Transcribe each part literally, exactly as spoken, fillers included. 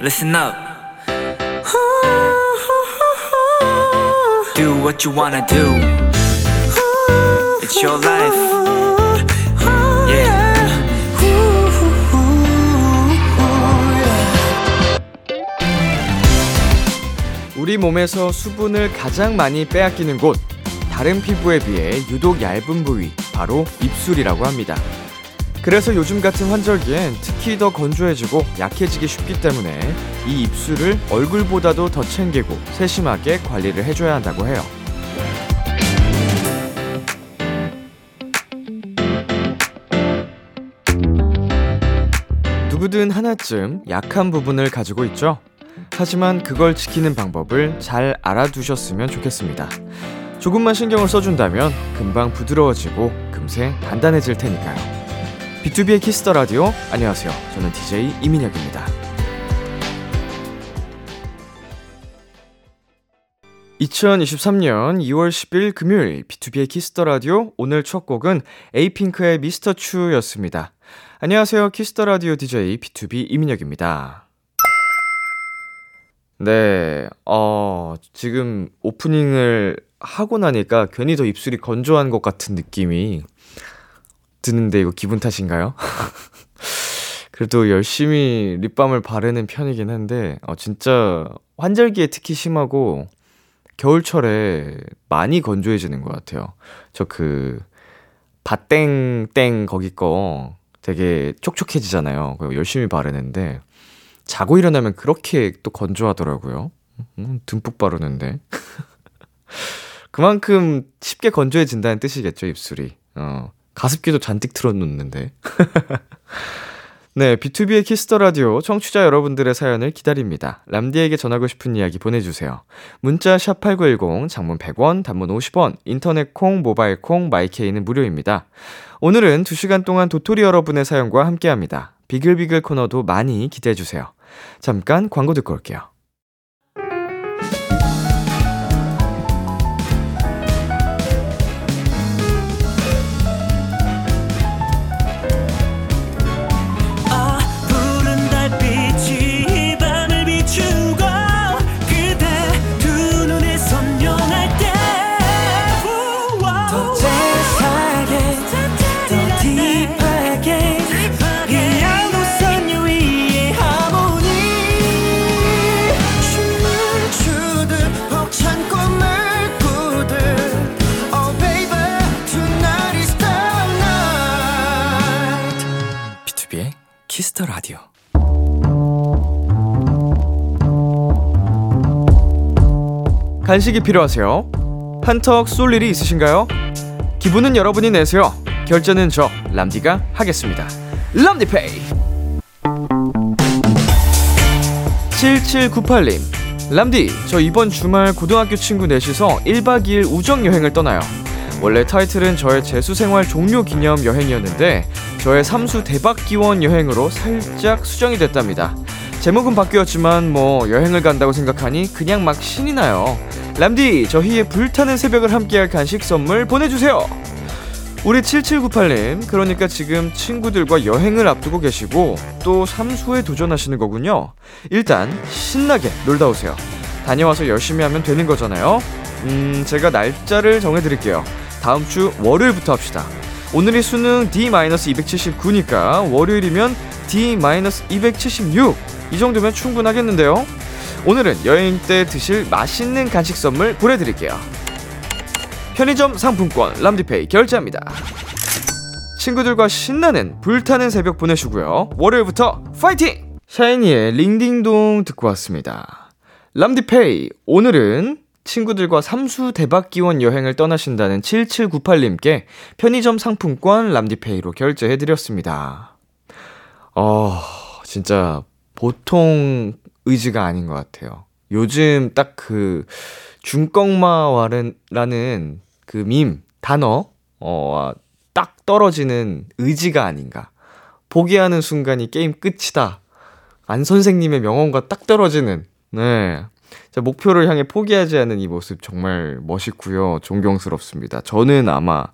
listen up. Do what you wanna do. It's your life. Yeah. 우리 몸에서 수분을 가장 많이 빼앗기는 곳. 다른 피부에 비해 유독 얇은 부위, 바로 입술이라고 합니다. 그래서 요즘 같은 환절기엔 특히 더 건조해지고 약해지기 쉽기 때문에 이 입술을 얼굴보다도 더 챙기고 세심하게 관리를 해줘야 한다고 해요. 누구든 하나쯤 약한 부분을 가지고 있죠. 하지만 그걸 지키는 방법을 잘 알아두셨으면 좋겠습니다. 조금만 신경을 써준다면 금방 부드러워지고 금세 단단해질 테니까요. 비투비의 키스 더 라디오, 안녕하세요. 저는 디제이 이민혁입니다. 이천이십삼년 이월 십일 금요일 비투비의 키스 더 라디오, 오늘 첫 곡은 에이핑크의 미스터 추였습니다. 안녕하세요. 키스 더 라디오 디제이 비투비 이민혁입니다. 네, 어, 지금 오프닝을 하고 나니까 괜히 더 입술이 건조한 것 같은 느낌이 드는데 이거 기분 탓인가요? 그래도 열심히 립밤을 바르는 편이긴 한데 어, 진짜 환절기에 특히 심하고 겨울철에 많이 건조해지는 것 같아요. 저 그 바땡땡 거기 거 되게 촉촉해지잖아요. 열심히 바르는데 자고 일어나면 그렇게 또 건조하더라고요. 음, 듬뿍 바르는데 그만큼 쉽게 건조해진다는 뜻이겠죠, 입술이. 어. 가습기도 잔뜩 틀어놓는데. 네, 비투비의 키스 더 라디오, 청취자 여러분들의 사연을 기다립니다. 람디에게 전하고 싶은 이야기 보내주세요. 문자 샵팔구일공, 장문 백원, 단문 오십원, 인터넷 콩, 모바일 콩, 마이케이는 무료입니다. 오늘은 두 시간 동안 도토리 여러분의 사연과 함께합니다. 비글비글 코너도 많이 기대해주세요. 잠깐 광고 듣고 올게요. 키스 더 라디오. 간식이 필요하세요? 한턱 쏠 일이 있으신가요? 기분은 여러분이 내세요. 결제는 저 람디가 하겠습니다. 람디페이. 칠칠구팔님 람디, 저 이번 주말 고등학교 친구 넷이서 일박 이일 우정여행을 떠나요. 원래 타이틀은 저의 재수생활 종료 기념 여행이었는데 저의 삼수 대박 기원 여행으로 살짝 수정이 됐답니다. 제목은 바뀌었지만 뭐 여행을 간다고 생각하니 그냥 막 신이 나요. 람디, 저희의 불타는 새벽을 함께할 간식 선물 보내주세요. 우리 칠칠구팔님, 그러니까 지금 친구들과 여행을 앞두고 계시고 또 삼수에 도전하시는 거군요. 일단 신나게 놀다 오세요. 다녀와서 열심히 하면 되는 거잖아요. 음, 제가 날짜를 정해드릴게요. 다음 주 월요일부터 합시다. 오늘이 수능 디 이백칠십구니까 월요일이면 디 이백칠십육, 이 정도면 충분하겠는데요. 오늘은 여행 때 드실 맛있는 간식 선물 보내드릴게요. 편의점 상품권 람디페이 결제합니다. 친구들과 신나는 불타는 새벽 보내시고요. 월요일부터 파이팅! 샤이니의 링딩동 듣고 왔습니다. 람디페이, 오늘은 친구들과 삼수 대박기원 여행을 떠나신다는 칠칠구팔님께 편의점 상품권 람디페이로 결제해드렸습니다. 어, 진짜 보통 의지가 아닌 것 같아요. 요즘 딱 그 중꺾마와라는 그 밈, 단어, 어, 딱 떨어지는 의지가 아닌가. 포기하는 순간이 게임 끝이다. 안 선생님의 명언과 딱 떨어지는, 네. 자, 목표를 향해 포기하지 않는 이 모습 정말 멋있고요. 존경스럽습니다. 저는 아마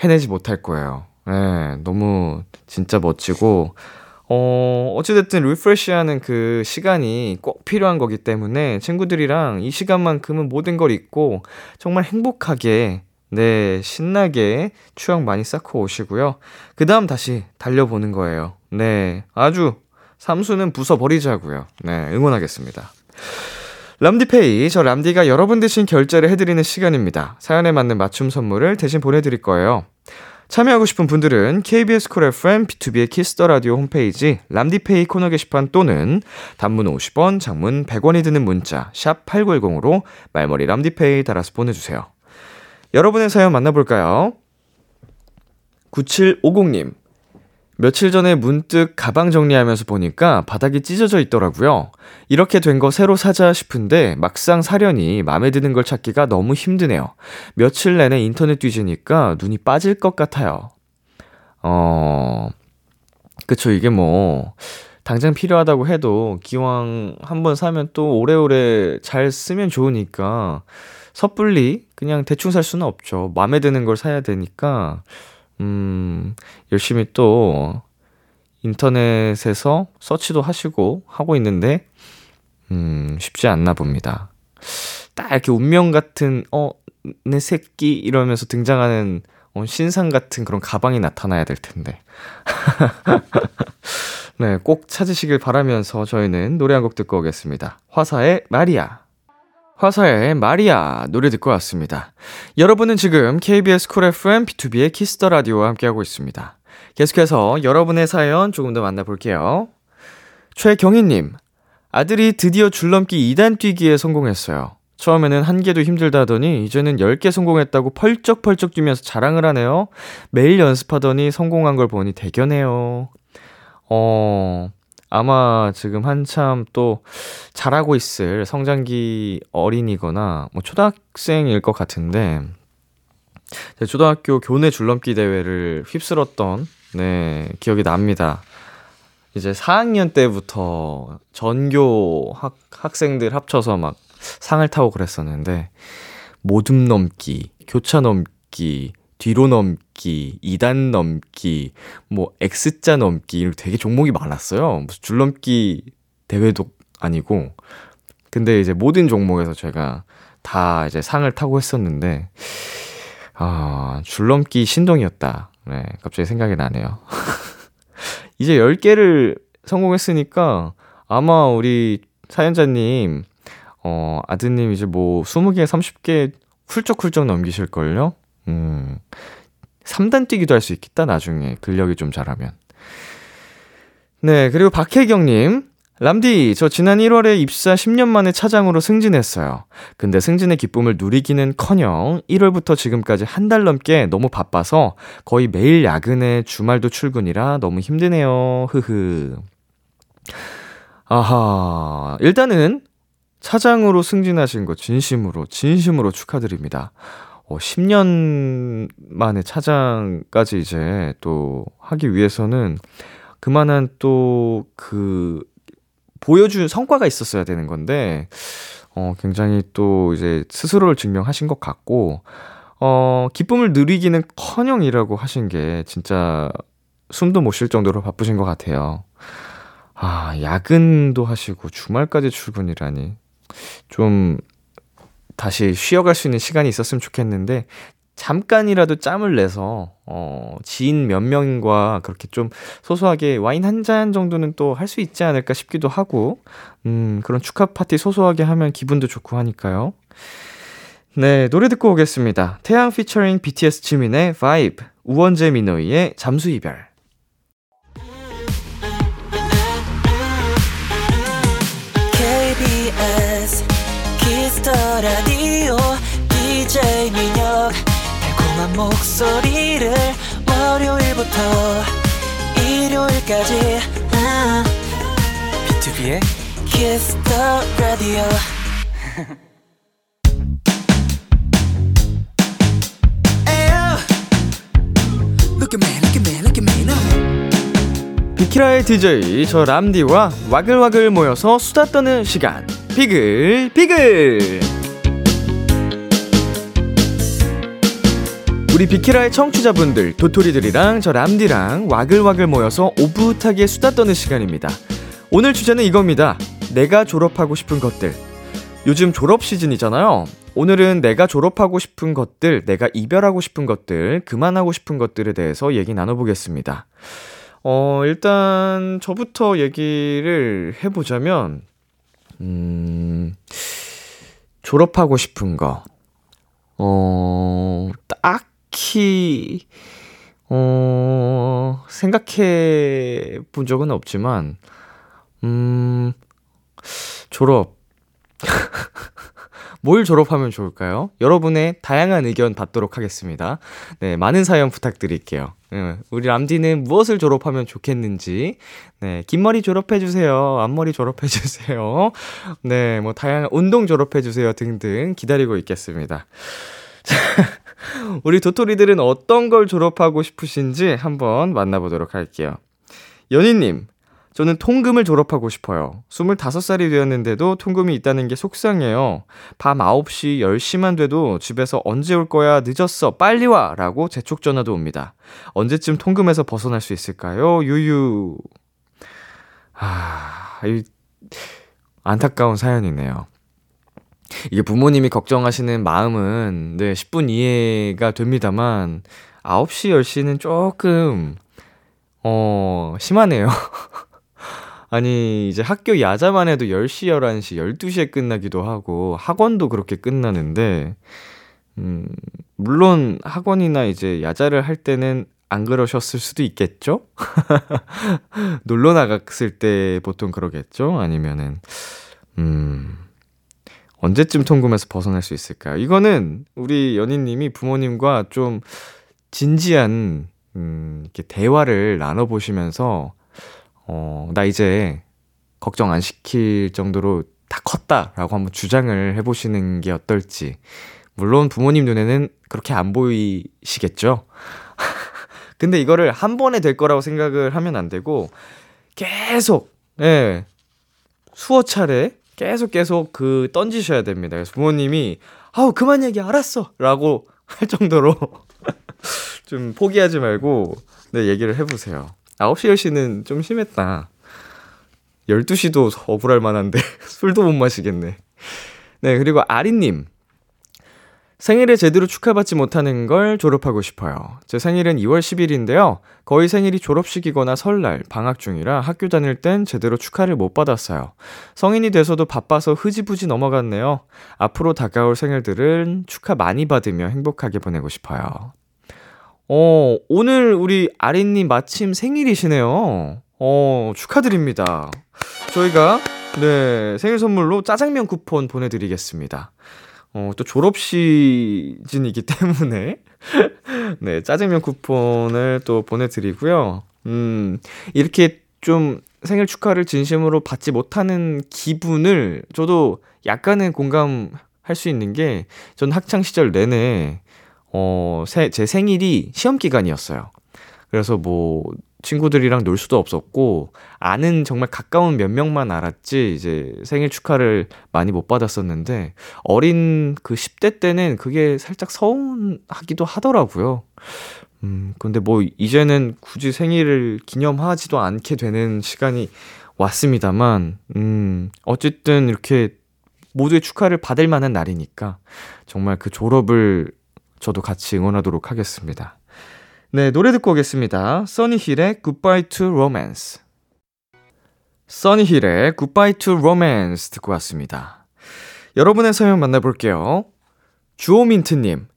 해내지 못할 거예요. 네, 너무 진짜 멋지고 어, 어찌됐든 리프레시하는 그 시간이 꼭 필요한 거기 때문에 친구들이랑 이 시간만큼은 모든 걸 잊고 정말 행복하게, 네, 신나게 추억 많이 쌓고 오시고요. 그 다음 다시 달려보는 거예요. 네, 아주 삼수는 부숴버리자고요. 네, 응원하겠습니다. 람디페이, 저 람디가 여러분 대신 결제를 해드리는 시간입니다. 사연에 맞는 맞춤 선물을 대신 보내드릴 거예요. 참여하고 싶은 분들은 케이비에스 쿨 에프엠, 비투비의 키스 더 라디오 홈페이지 람디페이 코너 게시판 또는 단문 오십 원, 장문 백 원이 드는 문자 샵 팔구일공으로 말머리 람디페이 달아서 보내주세요. 여러분의 사연 만나볼까요? 구칠오공님, 며칠 전에 문득 가방 정리하면서 보니까 바닥이 찢어져 있더라고요. 이렇게 된 거 새로 사자 싶은데 막상 사려니 마음에 드는 걸 찾기가 너무 힘드네요. 며칠 내내 인터넷 뒤지니까 눈이 빠질 것 같아요. 어, 그쵸. 이게 뭐 당장 필요하다고 해도 기왕 한번 사면 또 오래오래 잘 쓰면 좋으니까 섣불리 그냥 대충 살 수는 없죠. 마음에 드는 걸 사야 되니까 음, 열심히 또 인터넷에서 서치도 하시고 하고 있는데, 음, 쉽지 않나 봅니다. 딱 이렇게 운명 같은, 어, 내 새끼 이러면서 등장하는 어, 신상 같은 그런 가방이 나타나야 될 텐데. 네, 꼭 찾으시길 바라면서 저희는 노래 한 곡 듣고 오겠습니다. 화사의 마리아. 화사의 마리아 노래 듣고 왔습니다. 여러분은 지금 케이비에스 쿨 에프엠, 비투비의 키스 더 라디오와 함께하고 있습니다. 계속해서 여러분의 사연 조금 더 만나볼게요. 최경희님, 아들이 드디어 줄넘기 이 단 뛰기에 성공했어요. 처음에는 한 개도 힘들다 하더니 이제는 열 개 성공했다고 펄쩍펄쩍 뛰면서 자랑을 하네요. 매일 연습하더니 성공한 걸 보니 대견해요. 어... 아마 지금 한참 또 잘하고 있을 성장기 어린이거나 뭐 초등학생일 것 같은데, 제 초등학교 교내 줄넘기 대회를 휩쓸었던, 네, 기억이 납니다. 이제 사 학년 때부터 전교 학, 학생들 합쳐서 막 상을 타고 그랬었는데, 모둠 넘기, 교차 넘기, 뒤로 넘기, 이 단 넘기, 뭐 X자 넘기, 되게 종목이 많았어요. 무슨 줄넘기 대회도 아니고. 근데 이제 모든 종목에서 제가 다 이제 상을 타고 했었는데, 아, 줄넘기 신동이었다. 네, 갑자기 생각이 나네요. 이제 열 개를 성공했으니까 아마 우리 사연자님, 어, 아드님 이제 뭐 스무 개, 서른 개 훌쩍훌쩍 넘기실걸요? 음, 삼 단 뛰기도 할 수 있겠다, 나중에 근력이 좀 자라면. 네, 그리고 박혜경님, 람디, 저 지난 일월에 입사 십 년 만에 차장으로 승진했어요. 근데 승진의 기쁨을 누리기는커녕 일월부터 지금까지 한 달 넘게 너무 바빠서 거의 매일 야근에 주말도 출근이라 너무 힘드네요. 흐흐. 아하, 일단은 차장으로 승진하신 거 진심으로 진심으로 축하드립니다. 십 년 만에 차장까지 이제 또 하기 위해서는 그만한 또 그 보여준 성과가 있었어야 되는 건데, 어, 굉장히 또 이제 스스로를 증명하신 것 같고, 어, 기쁨을 누리기는 커녕이라고 하신 게 진짜 숨도 못 쉴 정도로 바쁘신 것 같아요. 아, 야근도 하시고 주말까지 출근이라니. 좀 다시 쉬어갈 수 있는 시간이 있었으면 좋겠는데, 잠깐이라도 짬을 내서 어, 지인 몇 명과 그렇게 좀 소소하게 와인 한 잔 정도는 또 할 수 있지 않을까 싶기도 하고, 음, 그런 축하 파티 소소하게 하면 기분도 좋고 하니까요. 네, 노래 듣고 오겠습니다. 태양 피처링 비티에스 지민의 Vibe, 우원재 민호이의 잠수 이별. 케이비에스 키스 더 라디오 디제이 민혁, 달콤한 목소리를 월요일부터 일요일까지 비투비의 키스 더 라디오. Look at me, look at me, look at me now. 비키라의 디제이 저 람디와 와글와글 모여서 수다 떠는 시간, 비글 비글. 우리 비키라의 청취자분들, 도토리들이랑 저 람디랑 와글와글 모여서 오붓하게 수다 떠는 시간입니다. 오늘 주제는 이겁니다. 내가 졸업하고 싶은 것들. 요즘 졸업 시즌이잖아요. 오늘은 내가 졸업하고 싶은 것들, 내가 이별하고 싶은 것들, 그만하고 싶은 것들에 대해서 얘기 나눠보겠습니다. 어, 일단 저부터 얘기를 해보자면 음, 졸업하고 싶은 거 어, 딱히 어, 생각해 본 적은 없지만 음, 졸업 뭘 졸업하면 좋을까요? 여러분의 다양한 의견 받도록 하겠습니다. 네, 많은 사연 부탁드릴게요. 우리 람디는 무엇을 졸업하면 좋겠는지, 네, 긴 머리 졸업해주세요, 앞머리 졸업해주세요, 네, 뭐 다양한 운동 졸업해주세요 등등 기다리고 있겠습니다. 자, 우리 도토리들은 어떤 걸 졸업하고 싶으신지 한번 만나보도록 할게요. 연희님, 저는 통금을 졸업하고 싶어요. 스물다섯 살이 되었는데도 통금이 있다는 게 속상해요. 밤 아홉 시, 열 시만 돼도 집에서 언제 올 거야, 늦었어, 빨리 와! 라고 재촉 전화도 옵니다. 언제쯤 통금에서 벗어날 수 있을까요? 유유. 아, 이, 안타까운 사연이네요. 이게 부모님이 걱정하시는 마음은, 네, 십분 이해가 됩니다만, 아홉 시, 열 시는 조금, 어, 심하네요. 아니, 이제 학교 야자만 해도 열 시, 열한 시, 열두 시에 끝나기도 하고, 학원도 그렇게 끝나는데, 음, 물론 학원이나 이제 야자를 할 때는 안 그러셨을 수도 있겠죠? 놀러 나갔을 때 보통 그러겠죠? 아니면은, 음, 언제쯤 통금에서 벗어날 수 있을까요? 이거는 우리 연인님이 부모님과 좀 진지한, 음, 이렇게 대화를 나눠보시면서, 어, 나 이제 걱정 안 시킬 정도로 다 컸다라고 한번 주장을 해보시는 게 어떨지. 물론 부모님 눈에는 그렇게 안 보이시겠죠. 근데 이거를 한 번에 될 거라고 생각을 하면 안 되고, 계속, 예, 수어 차례 계속 계속 그 던지셔야 됩니다. 그래서 부모님이, 아우, 그만 얘기, 알았어! 라고 할 정도로 좀 포기하지 말고, 네, 얘기를 해보세요. 아홉 시, 열 시는 좀 심했다. 열두 시도 억울할 만한데 술도 못 마시겠네. 네, 그리고 아리님. 생일을 제대로 축하받지 못하는 걸 졸업하고 싶어요. 제 생일은 이월 십일인데요. 거의 생일이 졸업식이거나 설날, 방학 중이라 학교 다닐 땐 제대로 축하를 못 받았어요. 성인이 돼서도 바빠서 흐지부지 넘어갔네요. 앞으로 다가올 생일들은 축하 많이 받으며 행복하게 보내고 싶어요. 어, 오늘 우리 아린님 마침 생일이시네요. 어, 축하드립니다. 저희가, 네, 생일 선물로 짜장면 쿠폰 보내드리겠습니다. 어, 또 졸업 시즌이기 때문에, 네, 짜장면 쿠폰을 또 보내드리고요. 음, 이렇게 좀 생일 축하를 진심으로 받지 못하는 기분을 저도 약간은 공감할 수 있는 게, 전 학창시절 내내 어, 세, 제 생일이 시험 기간이었어요. 그래서 뭐 친구들이랑 놀 수도 없었고, 아는 정말 가까운 몇 명만 알았지 이제 생일 축하를 많이 못 받았었는데, 어린 그 십 대 때는 그게 살짝 서운하기도 하더라고요. 음, 근데 뭐 이제는 굳이 생일을 기념하지도 않게 되는 시간이 왔습니다만, 음, 어쨌든 이렇게 모두의 축하를 받을 만한 날이니까 정말 그 졸업을 저도 같이 응원하도록 하겠습니다. 네, 노래 듣고 오겠습니다. 써니 힐의 Goodbye to Romance. 써니 힐의 Goodbye to Romance 듣고 왔습니다. 여러분의 사연 만나볼게요. 주오민트님,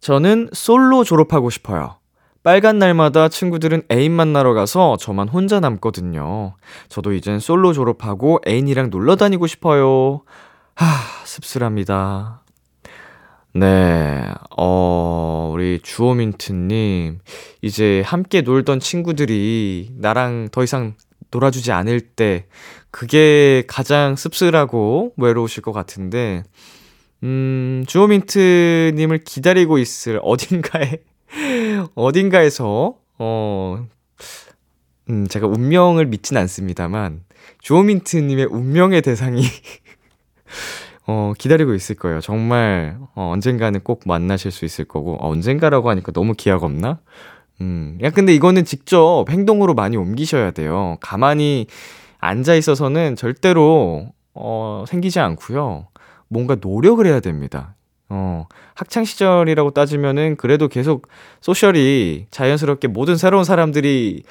저는 솔로 졸업하고 싶어요. 빨간 날마다 친구들은 애인 만나러 가서 저만 혼자 남거든요. 저도 이젠 솔로 졸업하고 애인이랑 놀러 다니고 싶어요. 하, 씁쓸합니다. 네, 어, 우리 주호민트님, 이제 함께 놀던 친구들이 나랑 더 이상 놀아주지 않을 때, 그게 가장 씁쓸하고 외로우실 것 같은데, 음, 주호민트님을 기다리고 있을 어딘가에, 어딘가에서, 어, 음, 제가 운명을 믿진 않습니다만, 주호민트님의 운명의 대상이, 어, 기다리고 있을 거예요. 정말 어, 언젠가는 꼭 만나실 수 있을 거고. 어, 언젠가라고 하니까 너무 기약 없나? 음, 야, 근데 이거는 직접 행동으로 많이 옮기셔야 돼요. 가만히 앉아 있어서는 절대로 어, 생기지 않고요. 뭔가 노력을 해야 됩니다. 어, 학창시절이라고 따지면은 그래도 계속 소셜이 자연스럽게 모든 새로운 사람들이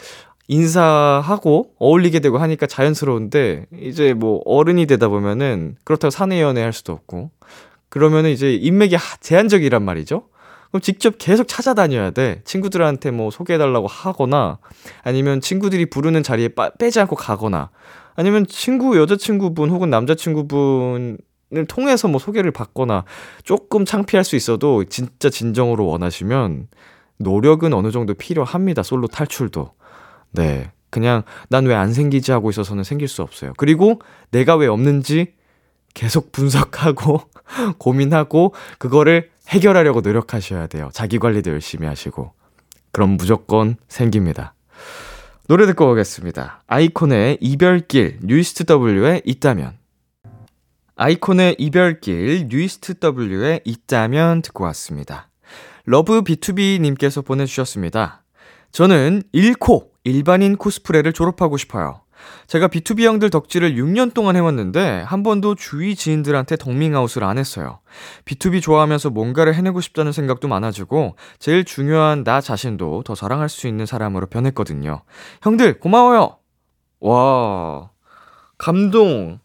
인사하고 어울리게 되고 하니까 자연스러운데, 이제 뭐 어른이 되다 보면은 그렇다고 사내 연애 할 수도 없고, 그러면은 이제 인맥이 제한적이란 말이죠. 그럼 직접 계속 찾아다녀야 돼. 친구들한테 뭐 소개해달라고 하거나, 아니면 친구들이 부르는 자리에 빠, 빼지 않고 가거나, 아니면 친구, 여자친구분 혹은 남자친구분을 통해서 뭐 소개를 받거나. 조금 창피할 수 있어도 진짜 진정으로 원하시면 노력은 어느 정도 필요합니다. 솔로 탈출도. 네. 그냥 난 왜 안 생기지 하고 있어서는 생길 수 없어요. 그리고 내가 왜 없는지 계속 분석하고 고민하고 그거를 해결하려고 노력하셔야 돼요. 자기관리도 열심히 하시고. 그럼 무조건 생깁니다. 노래 듣고 오겠습니다. 아이콘의 이별길, 뉴이스트 W에 있다면. 아이콘의 이별길, 뉴이스트 W에 있다면 듣고 왔습니다. 러브 비투비님께서 보내주셨습니다. 저는 일코, 일반인 코스프레를 졸업하고 싶어요. 제가 비투비 형들 덕질을 육 년 동안 해왔는데 한 번도 주위 지인들한테 덕밍아웃을 안 했어요. 비투비 좋아하면서 뭔가를 해내고 싶다는 생각도 많아지고, 제일 중요한 나 자신도 더 사랑할 수 있는 사람으로 변했거든요. 형들 고마워요. 와, 감동.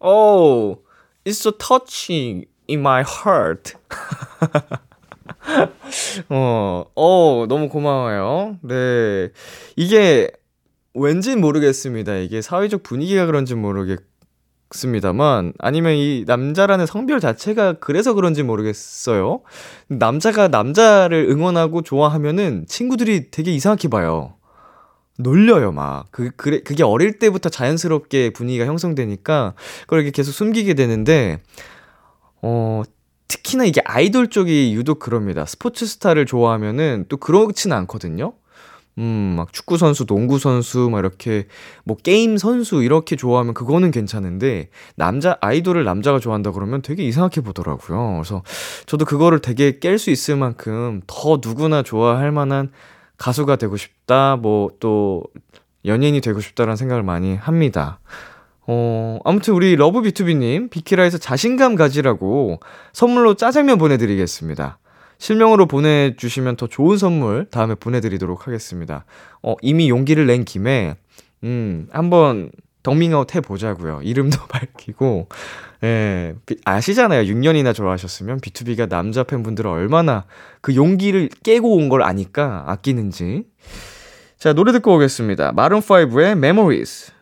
Oh, it's so touching in my heart. 어, 어, 너무 고마워요. 네, 이게 왠진 모르겠습니다. 이게 사회적 분위기가 그런지 모르겠습니다만, 아니면 이 남자라는 성별 자체가 그래서 그런지 모르겠어요. 남자가 남자를 응원하고 좋아하면은 친구들이 되게 이상하게 봐요. 놀려요, 막. 그, 그래, 그게 어릴 때부터 자연스럽게 분위기가 형성되니까 그걸 이렇게 계속 숨기게 되는데, 어, 특히나 이게 아이돌 쪽이 유독 그럽니다. 스포츠 스타를 좋아하면은 또 그렇진 않거든요. 음, 막 축구 선수, 농구 선수, 막 이렇게 뭐 게임 선수 이렇게 좋아하면 그거는 괜찮은데, 남자 아이돌을 남자가 좋아한다 그러면 되게 이상하게 보더라고요. 그래서 저도 그거를 되게 깰 수 있을 만큼 더 누구나 좋아할 만한 가수가 되고 싶다, 뭐 또 연예인이 되고 싶다라는 생각을 많이 합니다. 어, 아무튼 우리 러브 비투비님, 비키라에서 자신감 가지라고 선물로 짜장면 보내드리겠습니다. 실명으로 보내주시면 더 좋은 선물 다음에 보내드리도록 하겠습니다. 어, 이미 용기를 낸 김에, 음, 한번 덕밍아웃 해보자고요. 이름도 밝히고, 예, 아시잖아요. 육 년이나 좋아하셨으면 비투비가 남자 팬분들을 얼마나 그 용기를 깨고 온 걸 아니까 아끼는지. 자, 노래 듣고 오겠습니다. 마룬 파이브의 Memories.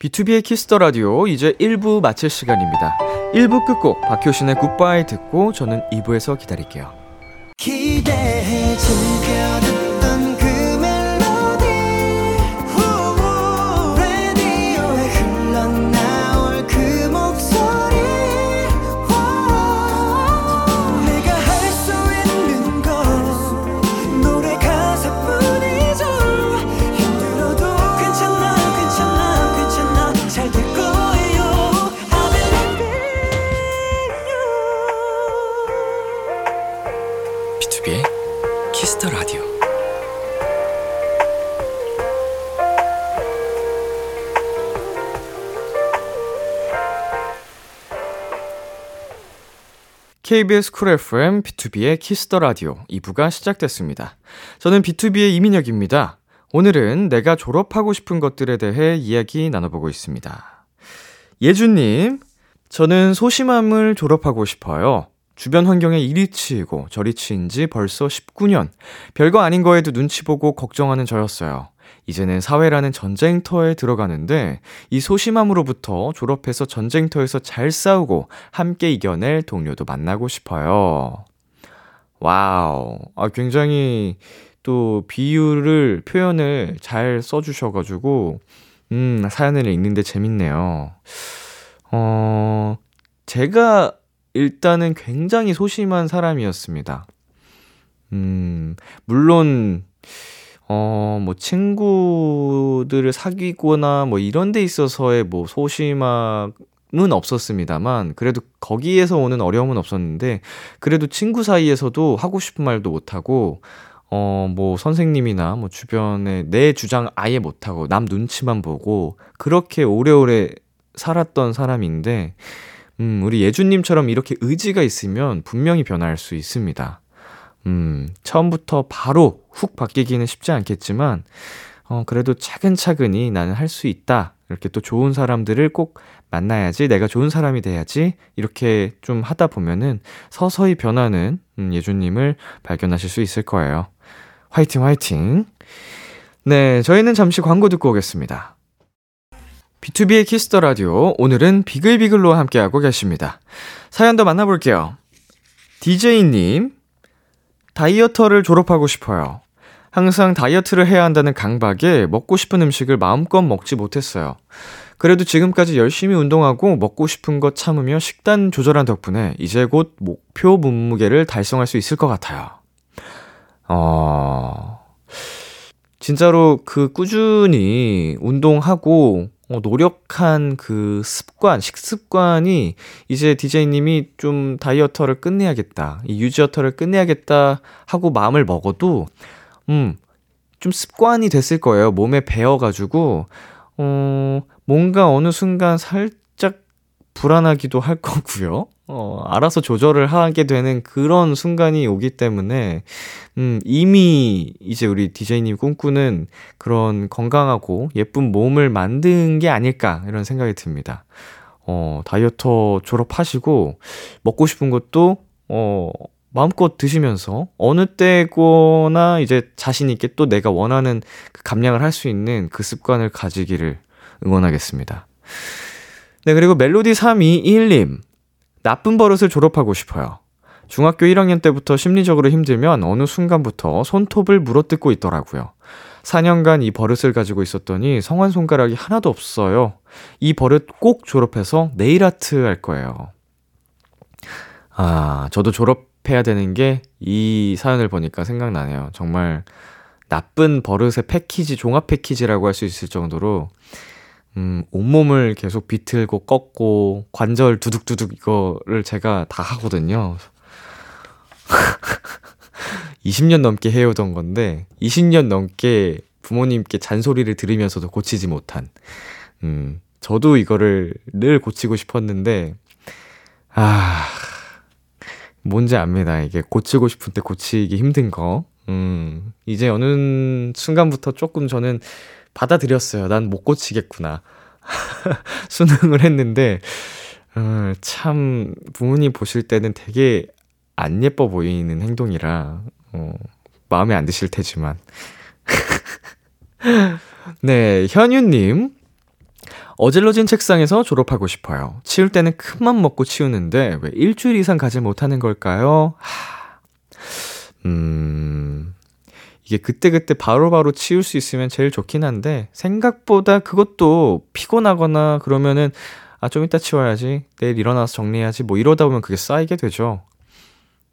비투비의 키스 더 라디오 이제 일 부 마칠 시간입니다. 일 부 끝곡 박효신의 굿바이 듣고 저는 이 부에서 기다릴게요. 기대해 줄게요. 케이비에스 쿨 에프엠 비투비의 키스 더 라디오 이 부가 시작됐습니다. 저는 비투비의 이민혁입니다. 오늘은 내가 졸업하고 싶은 것들에 대해 이야기 나눠보고 있습니다. 예준님, 저는 소심함을 졸업하고 싶어요. 주변 환경에 이리 치이고 저리 치인 지 벌써 십구 년. 별거 아닌 거에도 눈치 보고 걱정하는 저였어요. 이제는 사회라는 전쟁터에 들어가는데 이 소심함으로부터 졸업해서 전쟁터에서 잘 싸우고 함께 이겨낼 동료도 만나고 싶어요. 와우, 아, 굉장히 또 비유를, 표현을 잘 써주셔가지고 음, 사연을 읽는데 재밌네요. 어, 제가 일단은 굉장히 소심한 사람이었습니다. 음, 물론 어, 뭐, 친구들을 사귀거나, 뭐, 이런 데 있어서의, 뭐, 소심함, 은 없었습니다만 그래도 거기에서 오는 어려움은 없었는데 그래도 친구 사이에서도 하고 싶은 말도 못하고 어 뭐 선생님이나 뭐 주변에 내 주장 아예 못하고 남 눈치만 보고 그렇게 오래오래 살았던 사람인데 음 우리 예준님처럼 이렇게 의지가 있으면 분명히 변할 수 있습니다. 음 처음부터 바로 훅 바뀌기는 쉽지 않겠지만 어 그래도 차근차근히 나는 할 수 있다. 이렇게 또 좋은 사람들을 꼭 만나야지, 내가 좋은 사람이 돼야지 이렇게 좀 하다 보면은 서서히 변하는 예준님을 발견하실 수 있을 거예요. 화이팅 화이팅! 네, 저희는 잠시 광고 듣고 오겠습니다. 비투비의 키스 더 라디오, 오늘은 비글비글로 함께하고 계십니다. 사연 더 만나볼게요. 디제이님, 다이어터를 졸업하고 싶어요. 항상 다이어트를 해야 한다는 강박에 먹고 싶은 음식을 마음껏 먹지 못했어요. 그래도 지금까지 열심히 운동하고 먹고 싶은 것 참으며 식단 조절한 덕분에 이제 곧 목표 몸무게를 달성할 수 있을 것 같아요. 어... 진짜로 그 꾸준히 운동하고 노력한 그 습관, 식습관이 이제 디제이님이 좀 다이어터를 끝내야겠다, 이 유지어터를 끝내야겠다 하고 마음을 먹어도 음, 좀 습관이 됐을 거예요. 몸에 배어가지고 어, 뭔가 어느 순간 살짝 불안하기도 할 거고요. 어, 알아서 조절을 하게 되는 그런 순간이 오기 때문에 음, 이미 이제 우리 디제이님 꿈꾸는 그런 건강하고 예쁜 몸을 만든 게 아닐까 이런 생각이 듭니다. 어, 다이어터 졸업하시고 먹고 싶은 것도 어, 마음껏 드시면서 어느 때거나 이제 자신 있게 또 내가 원하는 그 감량을 할 수 있는 그 습관을 가지기를 응원하겠습니다. 네, 그리고 멜로디 삼이일님, 나쁜 버릇을 졸업하고 싶어요. 중학교 일 학년 때부터 심리적으로 힘들면 어느 순간부터 손톱을 물어뜯고 있더라고요. 사 년간 이 버릇을 가지고 있었더니 성한 손가락이 하나도 없어요. 이 버릇 꼭 졸업해서 네일아트 할 거예요. 아, 저도 졸업 해야 되는 게 이 사연을 보니까 생각나네요. 정말 나쁜 버릇의 패키지, 종합 패키지라고 할 수 있을 정도로 음, 온몸을 계속 비틀고 꺾고 관절 두둑두둑 이거를 제가 다 하거든요. 이십 년 넘게 해오던 건데 이십 년 넘게 부모님께 잔소리를 들으면서도 고치지 못한 음, 저도 이거를 늘 고치고 싶었는데 아... 뭔지 압니다. 이게 고치고 싶은데 고치기 힘든 거. 음, 이제 어느 순간부터 조금 저는 받아들였어요. 난 못 고치겠구나. 수능을 했는데 음, 참 부모님 보실 때는 되게 안 예뻐 보이는 행동이라 어, 마음에 안 드실 테지만. 네, 현유님, 어질러진 책상에서 졸업하고 싶어요. 치울 때는 큰맘 먹고 치우는데 왜 일주일 이상 가지 못하는 걸까요? 하... 음... 이게 그때그때 바로바로 치울 수 있으면 제일 좋긴 한데 생각보다 그것도 피곤하거나 그러면은 아, 좀 이따 치워야지, 내일 일어나서 정리해야지 뭐 이러다 보면 그게 쌓이게 되죠.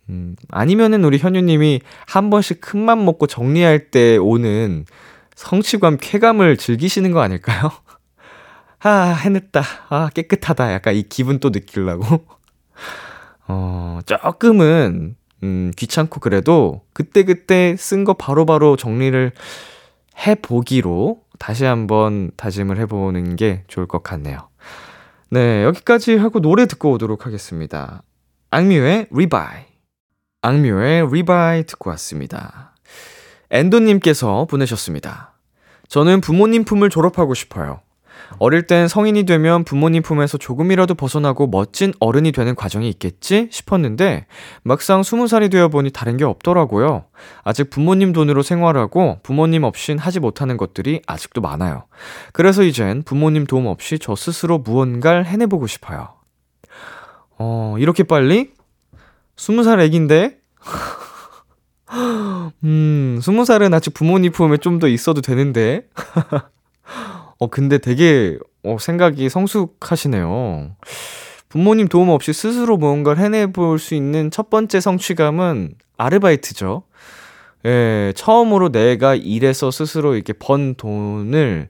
음... 아니면은 우리 현유님이 한 번씩 큰맘 먹고 정리할 때 오는 성취감, 쾌감을 즐기시는 거 아닐까요? 아, 해냈다, 아, 깨끗하다, 약간 이 기분 또 느끼려고. 어, 조금은 음, 귀찮고 그래도 그때그때 쓴 거 바로바로 정리를 해보기로 다시 한번 다짐을 해보는 게 좋을 것 같네요. 네, 여기까지 하고 노래 듣고 오도록 하겠습니다. 악뮤의 리바이, 악뮤의 리바이 듣고 왔습니다. 엔도님께서 보내셨습니다. 저는 부모님 품을 졸업하고 싶어요. 어릴 땐 성인이 되면 부모님 품에서 조금이라도 벗어나고 멋진 어른이 되는 과정이 있겠지 싶었는데 막상 스무 살이 되어보니 다른 게 없더라고요. 아직 부모님 돈으로 생활하고 부모님 없인 하지 못하는 것들이 아직도 많아요. 그래서 이젠 부모님 도움 없이 저 스스로 무언가를 해내보고 싶어요. 어, 이렇게 빨리? 스무 살 애기인데? 음, 스무 살은 아직 부모님 품에 좀 더 있어도 되는데? 어, 근데 되게, 어, 생각이 성숙하시네요. 부모님 도움 없이 스스로 뭔가를 해내볼 수 있는 첫 번째 성취감은 아르바이트죠. 예, 처음으로 내가 일해서 스스로 이렇게 번 돈을,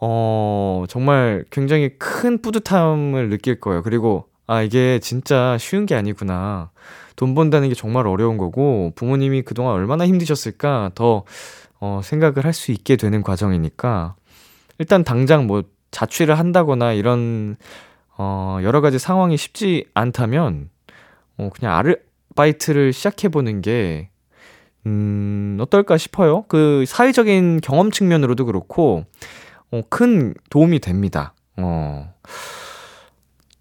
어, 정말 굉장히 큰 뿌듯함을 느낄 거예요. 그리고 아, 이게 진짜 쉬운 게 아니구나. 돈 번다는 게 정말 어려운 거고 부모님이 그동안 얼마나 힘드셨을까 더 어, 생각을 할 수 있게 되는 과정이니까 일단 당장 뭐 자취를 한다거나 이런 어, 여러 가지 상황이 쉽지 않다면 어, 그냥 아르바이트를 시작해보는 게 음, 어떨까 싶어요. 그 사회적인 경험 측면으로도 그렇고 어, 큰 도움이 됩니다. 어...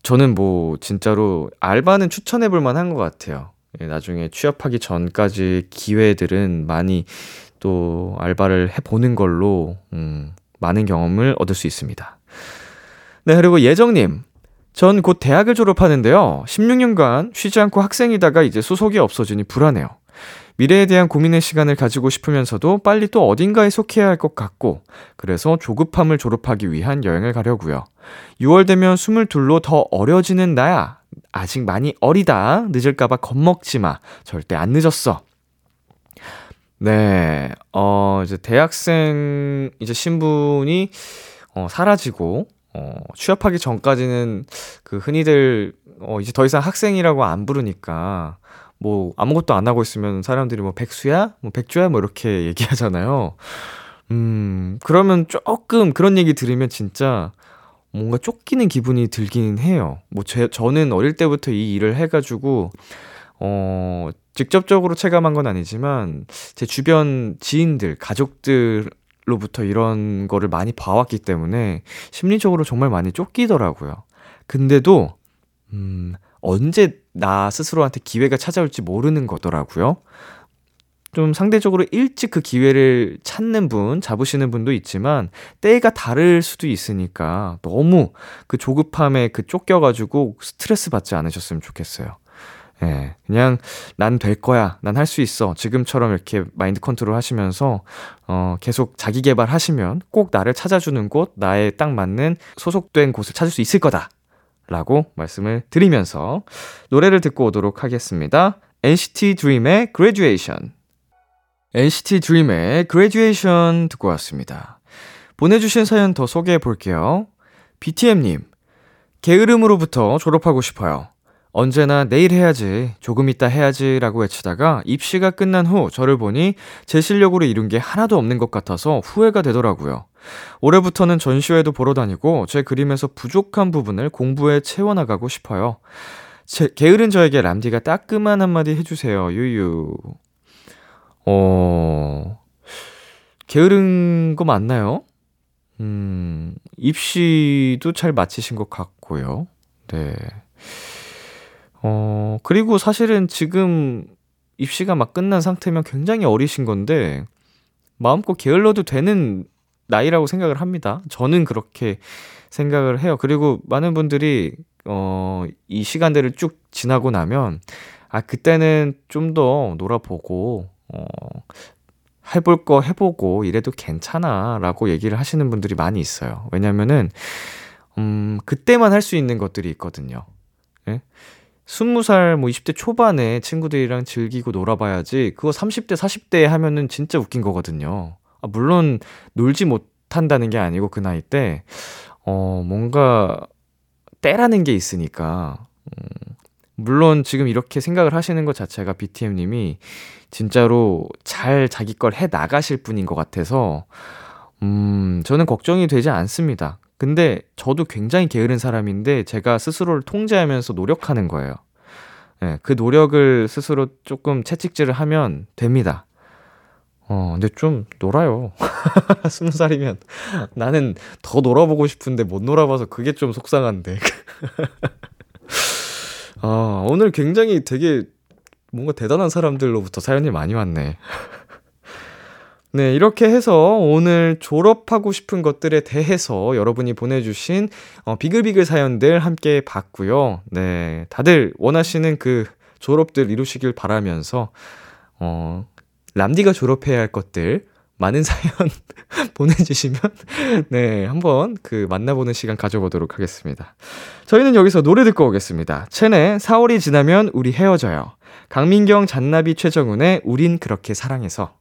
저는 뭐 진짜로 알바는 추천해볼 만한 것 같아요. 나중에 취업하기 전까지 기회들은 많이 또 알바를 해보는 걸로 음, 많은 경험을 얻을 수 있습니다. 네, 그리고 예정님. 전 곧 대학을 졸업하는데요. 십육 년간 쉬지 않고 학생이다가 이제 소속이 없어지니 불안해요. 미래에 대한 고민의 시간을 가지고 싶으면서도 빨리 또 어딘가에 속해야 할 것 같고 그래서 조급함을 졸업하기 위한 여행을 가려고요. 유월 되면 스물둘로 더 어려지는 나야. 아직 많이 어리다. 늦을까봐 겁먹지 마. 절대 안 늦었어. 네, 어, 이제 대학생 이제 신분이 어, 사라지고 어, 취업하기 전까지는 그 흔히들 어, 이제 더 이상 학생이라고 안 부르니까 뭐 아무것도 안 하고 있으면 사람들이 뭐 백수야? 뭐 백조야? 뭐 이렇게 얘기하잖아요. 음, 그러면 조금 그런 얘기 들으면 진짜 뭔가 쫓기는 기분이 들긴 해요. 뭐 제, 저는 어릴 때부터 이 일을 해가지고 어, 직접적으로 체감한 건 아니지만 제 주변 지인들, 가족들로부터 이런 거를 많이 봐왔기 때문에 심리적으로 정말 많이 쫓기더라고요. 근데도 음, 언제 나 스스로한테 기회가 찾아올지 모르는 거더라고요. 좀 상대적으로 일찍 그 기회를 찾는 분, 잡으시는 분도 있지만 때가 다를 수도 있으니까 너무 그 조급함에 그 쫓겨가지고 스트레스 받지 않으셨으면 좋겠어요. 예, 그냥 난 될 거야, 난 할 수 있어 지금처럼 이렇게 마인드 컨트롤 하시면서 어, 계속 자기 개발 하시면 꼭 나를 찾아주는 곳, 나에 딱 맞는 소속된 곳을 찾을 수 있을 거다 라고 말씀을 드리면서 노래를 듣고 오도록 하겠습니다. 엔시티 DREAM의 Graduation. 엔시티 DREAM의 Graduation 듣고 왔습니다. 보내주신 사연 더 소개해 볼게요. 비티엠님, 게으름으로부터 졸업하고 싶어요. 언제나 내일 해야지, 조금 있다 해야지 라고 외치다가 입시가 끝난 후 저를 보니 제 실력으로 이룬 게 하나도 없는 것 같아서 후회가 되더라고요. 올해부터는 전시회도 보러 다니고 제 그림에서 부족한 부분을 공부에 채워나가고 싶어요. 제, 게으른 저에게 람디가 따끔한 한마디 해주세요. 유유. 어... 게으른 거 맞나요? 음... 입시도 잘 마치신 것 같고요. 네... 어... 그리고 사실은 지금 입시가 막 끝난 상태면 굉장히 어리신 건데 마음껏 게을러도 되는 나이라고 생각을 합니다. 저는 그렇게 생각을 해요. 그리고 많은 분들이 어, 이 시간대를 쭉 지나고 나면 아 그때는 좀 더 놀아보고 어, 해볼 거 해보고 이래도 괜찮아 라고 얘기를 하시는 분들이 많이 있어요. 왜냐면은 음, 그때만 할 수 있는 것들이 있거든요. 예? 스무 살, 뭐 이십 대 초반에 친구들이랑 즐기고 놀아봐야지 그거 삼십 대, 사십 대에 하면은 진짜 웃긴 거거든요. 아, 물론 놀지 못한다는 게 아니고 그 나이 때 어, 뭔가 때라는 게 있으니까 음, 물론 지금 이렇게 생각을 하시는 것 자체가 비티엠님이 진짜로 잘 자기 걸 해나가실 분인 것 같아서 음, 저는 걱정이 되지 않습니다. 근데 저도 굉장히 게으른 사람인데 제가 스스로를 통제하면서 노력하는 거예요. 네, 그 노력을 스스로 조금 채찍질을 하면 됩니다. 어, 근데 좀 놀아요. 스무 살이면. 나는 더 놀아보고 싶은데 못 놀아봐서 그게 좀 속상한데. 아, 오늘 굉장히 되게 뭔가 대단한 사람들로부터 사연이 많이 왔네. 네, 이렇게 해서 오늘 졸업하고 싶은 것들에 대해서 여러분이 보내주신 어, 비글비글 사연들 함께 봤고요. 네, 다들 원하시는 그 졸업들 이루시길 바라면서 어, 람디가 졸업해야 할 것들 많은 사연 보내주시면 네, 한번 그 만나보는 시간 가져보도록 하겠습니다. 저희는 여기서 노래 듣고 오겠습니다. 첸의 사월이 지나면 우리 헤어져요. 강민경, 잔나비, 최정훈의 우린 그렇게 사랑해서.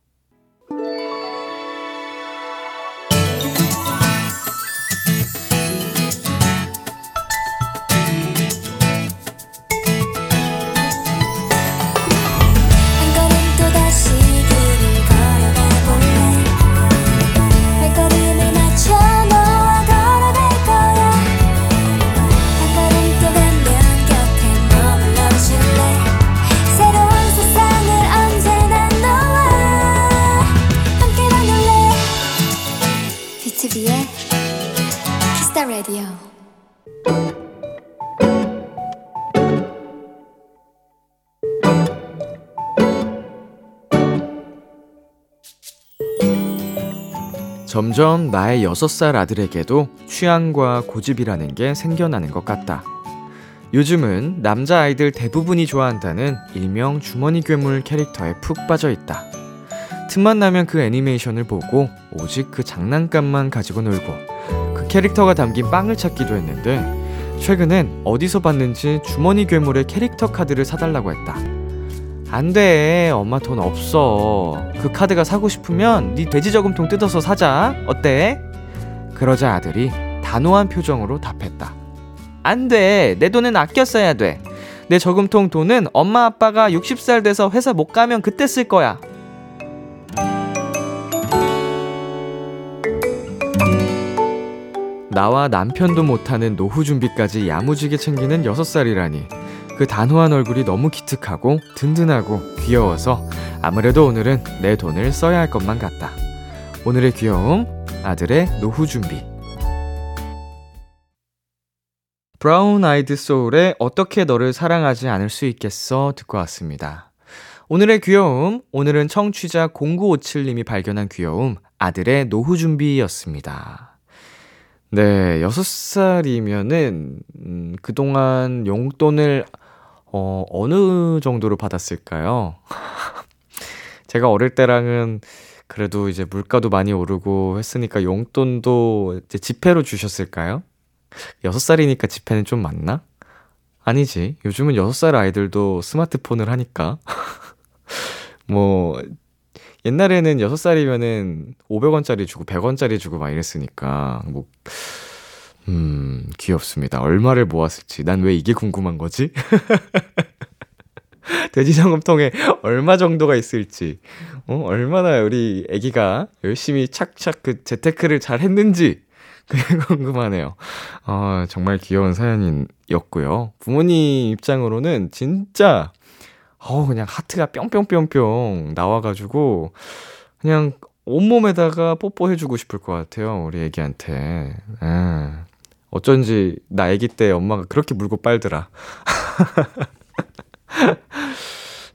비티오비의 Kiss the Radio. 점점 나의 여섯 살 아들에게도 취향과 고집이라는 게 생겨나는 것 같다. 요즘은 남자아이들 대부분이 좋아한다는 일명 주머니 괴물 캐릭터에 푹 빠져있다. 틈만 나면 그 애니메이션을 보고 오직 그 장난감만 가지고 놀고 그 캐릭터가 담긴 빵을 찾기도 했는데, 최근엔 어디서 봤는지 주머니 괴물의 캐릭터 카드를 사달라고 했다. 안돼, 엄마 돈 없어. 그 카드가 사고 싶으면 네 돼지 저금통 뜯어서 사자. 어때? 그러자 아들이 단호한 표정으로 답했다. 안돼, 내 돈은 아껴 써야 돼. 내 저금통 돈은 엄마 아빠가 예순 살 돼서 회사 못 가면 그때 쓸 거야. 나와 남편도 못하는 노후 준비까지 야무지게 챙기는 여섯 살이라니, 그 단호한 얼굴이 너무 기특하고 든든하고 귀여워서 아무래도 오늘은 내 돈을 써야 할 것만 같다. 오늘의 귀여움, 아들의 노후 준비. 브라운 아이드 소울의 어떻게 너를 사랑하지 않을 수 있겠어 듣고 왔습니다. 오늘의 귀여움, 오늘은 청취자 공구오칠님이 발견한 귀여움, 아들의 노후 준비였습니다. 네, 여섯 살이면은 음, 그동안 용돈을 어, 어느 정도로 받았을까요? 제가 어릴 때랑은 그래도 이제 물가도 많이 오르고 했으니까 용돈도 이제 지폐로 주셨을까요? 여섯 살이니까 지폐는 좀 많나? 아니지, 요즘은 여섯 살 아이들도 스마트폰을 하니까 뭐 옛날에는 여섯 살이면은 오백 원짜리 주고 백 원짜리 주고 막 이랬으니까 뭐 음, 귀엽습니다. 얼마를 모았을지 난 왜 이게 궁금한 거지? 돼지저금통에 얼마 정도가 있을지, 어? 얼마나 우리 아기가 열심히 착착 그 재테크를 잘 했는지 그게 궁금하네요. 아, 정말 귀여운 사연이었고요. 부모님 입장으로는 진짜 어 그냥 하트가 뿅뿅뿅뿅 나와가지고 그냥 온몸에다가 뽀뽀해주고 싶을 것 같아요, 우리 애기한테. 아, 어쩐지 나 애기 때 엄마가 그렇게 물고 빨더라.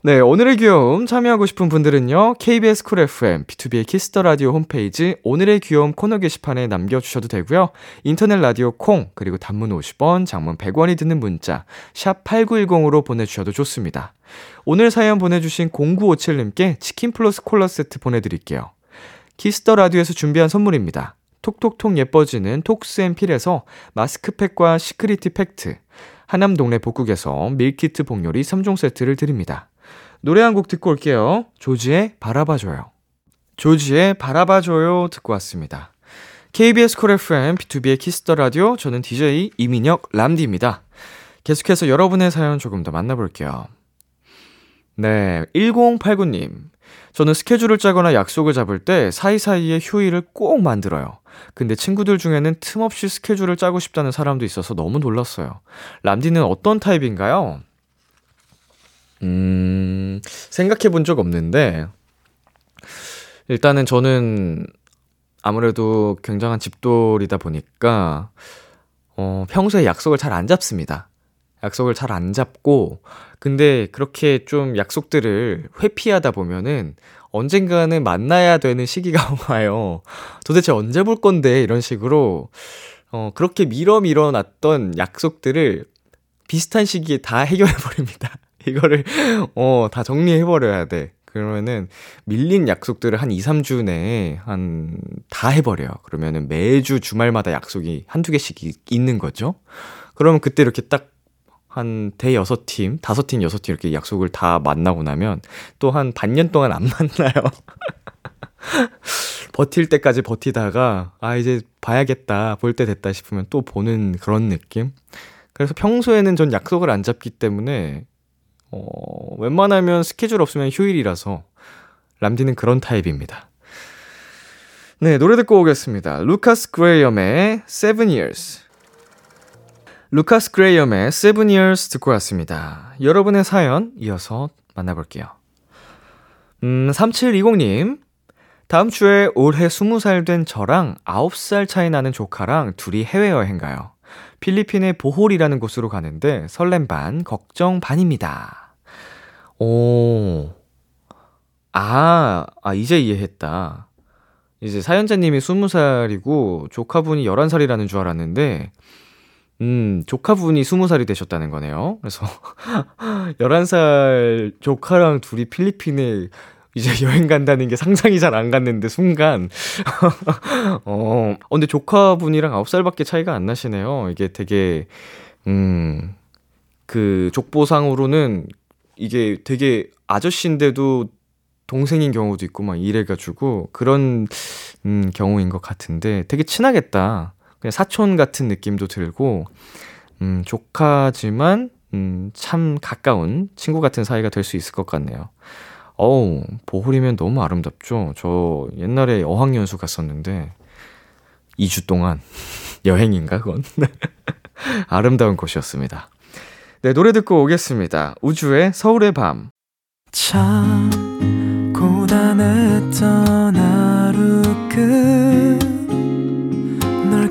네, 오늘의 귀여움 참여하고 싶은 분들은요, 케이비에스 쿨 에프엠, 비투비의 키스더라디오 홈페이지 오늘의 귀여움 코너 게시판에 남겨주셔도 되고요. 인터넷 라디오 콩, 그리고 단문 오십 원, 장문 백 원이 드는 문자 샵 팔구일공으로 보내주셔도 좋습니다. 오늘 사연 보내주신 공구오칠님께 치킨 플러스 콜라 세트 보내드릴게요. 키스더라디오에서 준비한 선물입니다. 톡톡톡 예뻐지는 톡스앤필에서 마스크팩과 시크릿티 팩트, 하남 동네 복국에서 밀키트 복요리 삼 종 세트를 드립니다. 노래 한 곡 듣고 올게요. 조지의 바라봐줘요. 조지의 바라봐줘요 듣고 왔습니다. 케이비에스 콜 에프엠, 비투비의 키스더라디오, 저는 디제이 이민혁 람디입니다. 계속해서 여러분의 사연 조금 더 만나볼게요. 네, 일공팔구님. 저는 스케줄을 짜거나 약속을 잡을 때 사이사이에 휴일을 꼭 만들어요. 근데 친구들 중에는 틈없이 스케줄을 짜고 싶다는 사람도 있어서 너무 놀랐어요. 람디는 어떤 타입인가요? 음, 생각해 본 적 없는데, 일단은 저는 아무래도 굉장한 집돌이다 보니까, 어, 평소에 약속을 잘 안 잡습니다. 약속을 잘 안 잡고, 근데 그렇게 좀 약속들을 회피하다 보면은 언젠가는 만나야 되는 시기가 와요. 도대체 언제 볼 건데? 이런 식으로, 어, 그렇게 밀어 밀어 놨던 약속들을 비슷한 시기에 다 해결해 버립니다. 이거를 어, 다 정리해버려야 돼. 그러면은 밀린 약속들을 한 이, 삼 주 내에 한 다 해버려요. 그러면은 매주 주말마다 약속이 한두 개씩 이, 있는 거죠. 그러면 그때 이렇게 딱 한 대여섯 팀, 다섯 팀, 여섯 팀 이렇게 약속을 다 만나고 나면 또 한 반년 동안 안 만나요. 버틸 때까지 버티다가 아, 이제 봐야겠다, 볼 때 됐다 싶으면 또 보는 그런 느낌. 그래서 평소에는 전 약속을 안 잡기 때문에 어, 웬만하면 스케줄 없으면 휴일이라서, 람디는 그런 타입입니다. 네, 노래 듣고 오겠습니다. 루카스 그레이엄의 Seven Years. 루카스 그레이엄의 Seven Years 듣고 왔습니다. 여러분의 사연 이어서 만나볼게요. 음, 삼칠이공님. 다음 주에 올해 스무 살 된 저랑 아홉 살 차이 나는 조카랑 둘이 해외여행 가요. 필리핀의 보홀이라는 곳으로 가는데 설렘 반, 걱정 반입니다. 오, 아, 아 이제 이해했다. 이제 사연자님이 스무 살이고 조카분이 열한 살이라는 줄 알았는데 음, 조카분이 스무 살이 되셨다는 거네요. 그래서 열한 살 조카랑 둘이 필리핀에 이제 여행 간다는 게 상상이 잘 안 갔는데 순간 어, 근데 조카분이랑 아홉 살밖에 차이가 안 나시네요. 이게 되게 음, 그 족보상으로는 이게 되게 아저씨인데도 동생인 경우도 있고 막 이래가지고 그런 음, 경우인 것 같은데 되게 친하겠다. 그냥 사촌 같은 느낌도 들고 음, 조카지만 음, 참 가까운 친구 같은 사이가 될 수 있을 것 같네요. 어우, 보홀이면 너무 아름답죠. 저 옛날에 어학연수 갔었는데 이 주 동안 여행인가 그건? 아름다운 곳이었습니다. 네, 노래 듣고 오겠습니다. 우주의 서울의 밤. 참 고단했던 하루 끝 널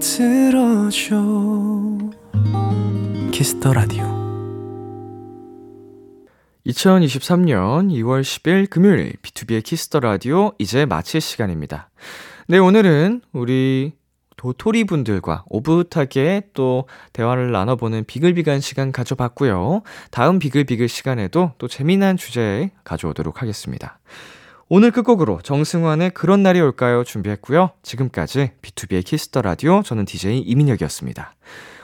들어줘. Kiss the Radio. 이천이십삼년 이월 십일 금요일 비투비의 키스 더 라디오 이제 마칠 시간입니다. 네, 오늘은 우리 도토리 분들과 오붓하게 또 대화를 나눠보는 비글비글 시간 가져봤고요. 다음 비글비글 시간에도 또 재미난 주제 가져오도록 하겠습니다. 오늘 끝곡으로 정승환의 그런 날이 올까요 준비했고요. 지금까지 비투비의 키스 더 라디오, 저는 디제이 이민혁이었습니다.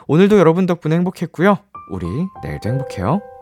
오늘도 여러분 덕분에 행복했고요. 우리 내일도 행복해요.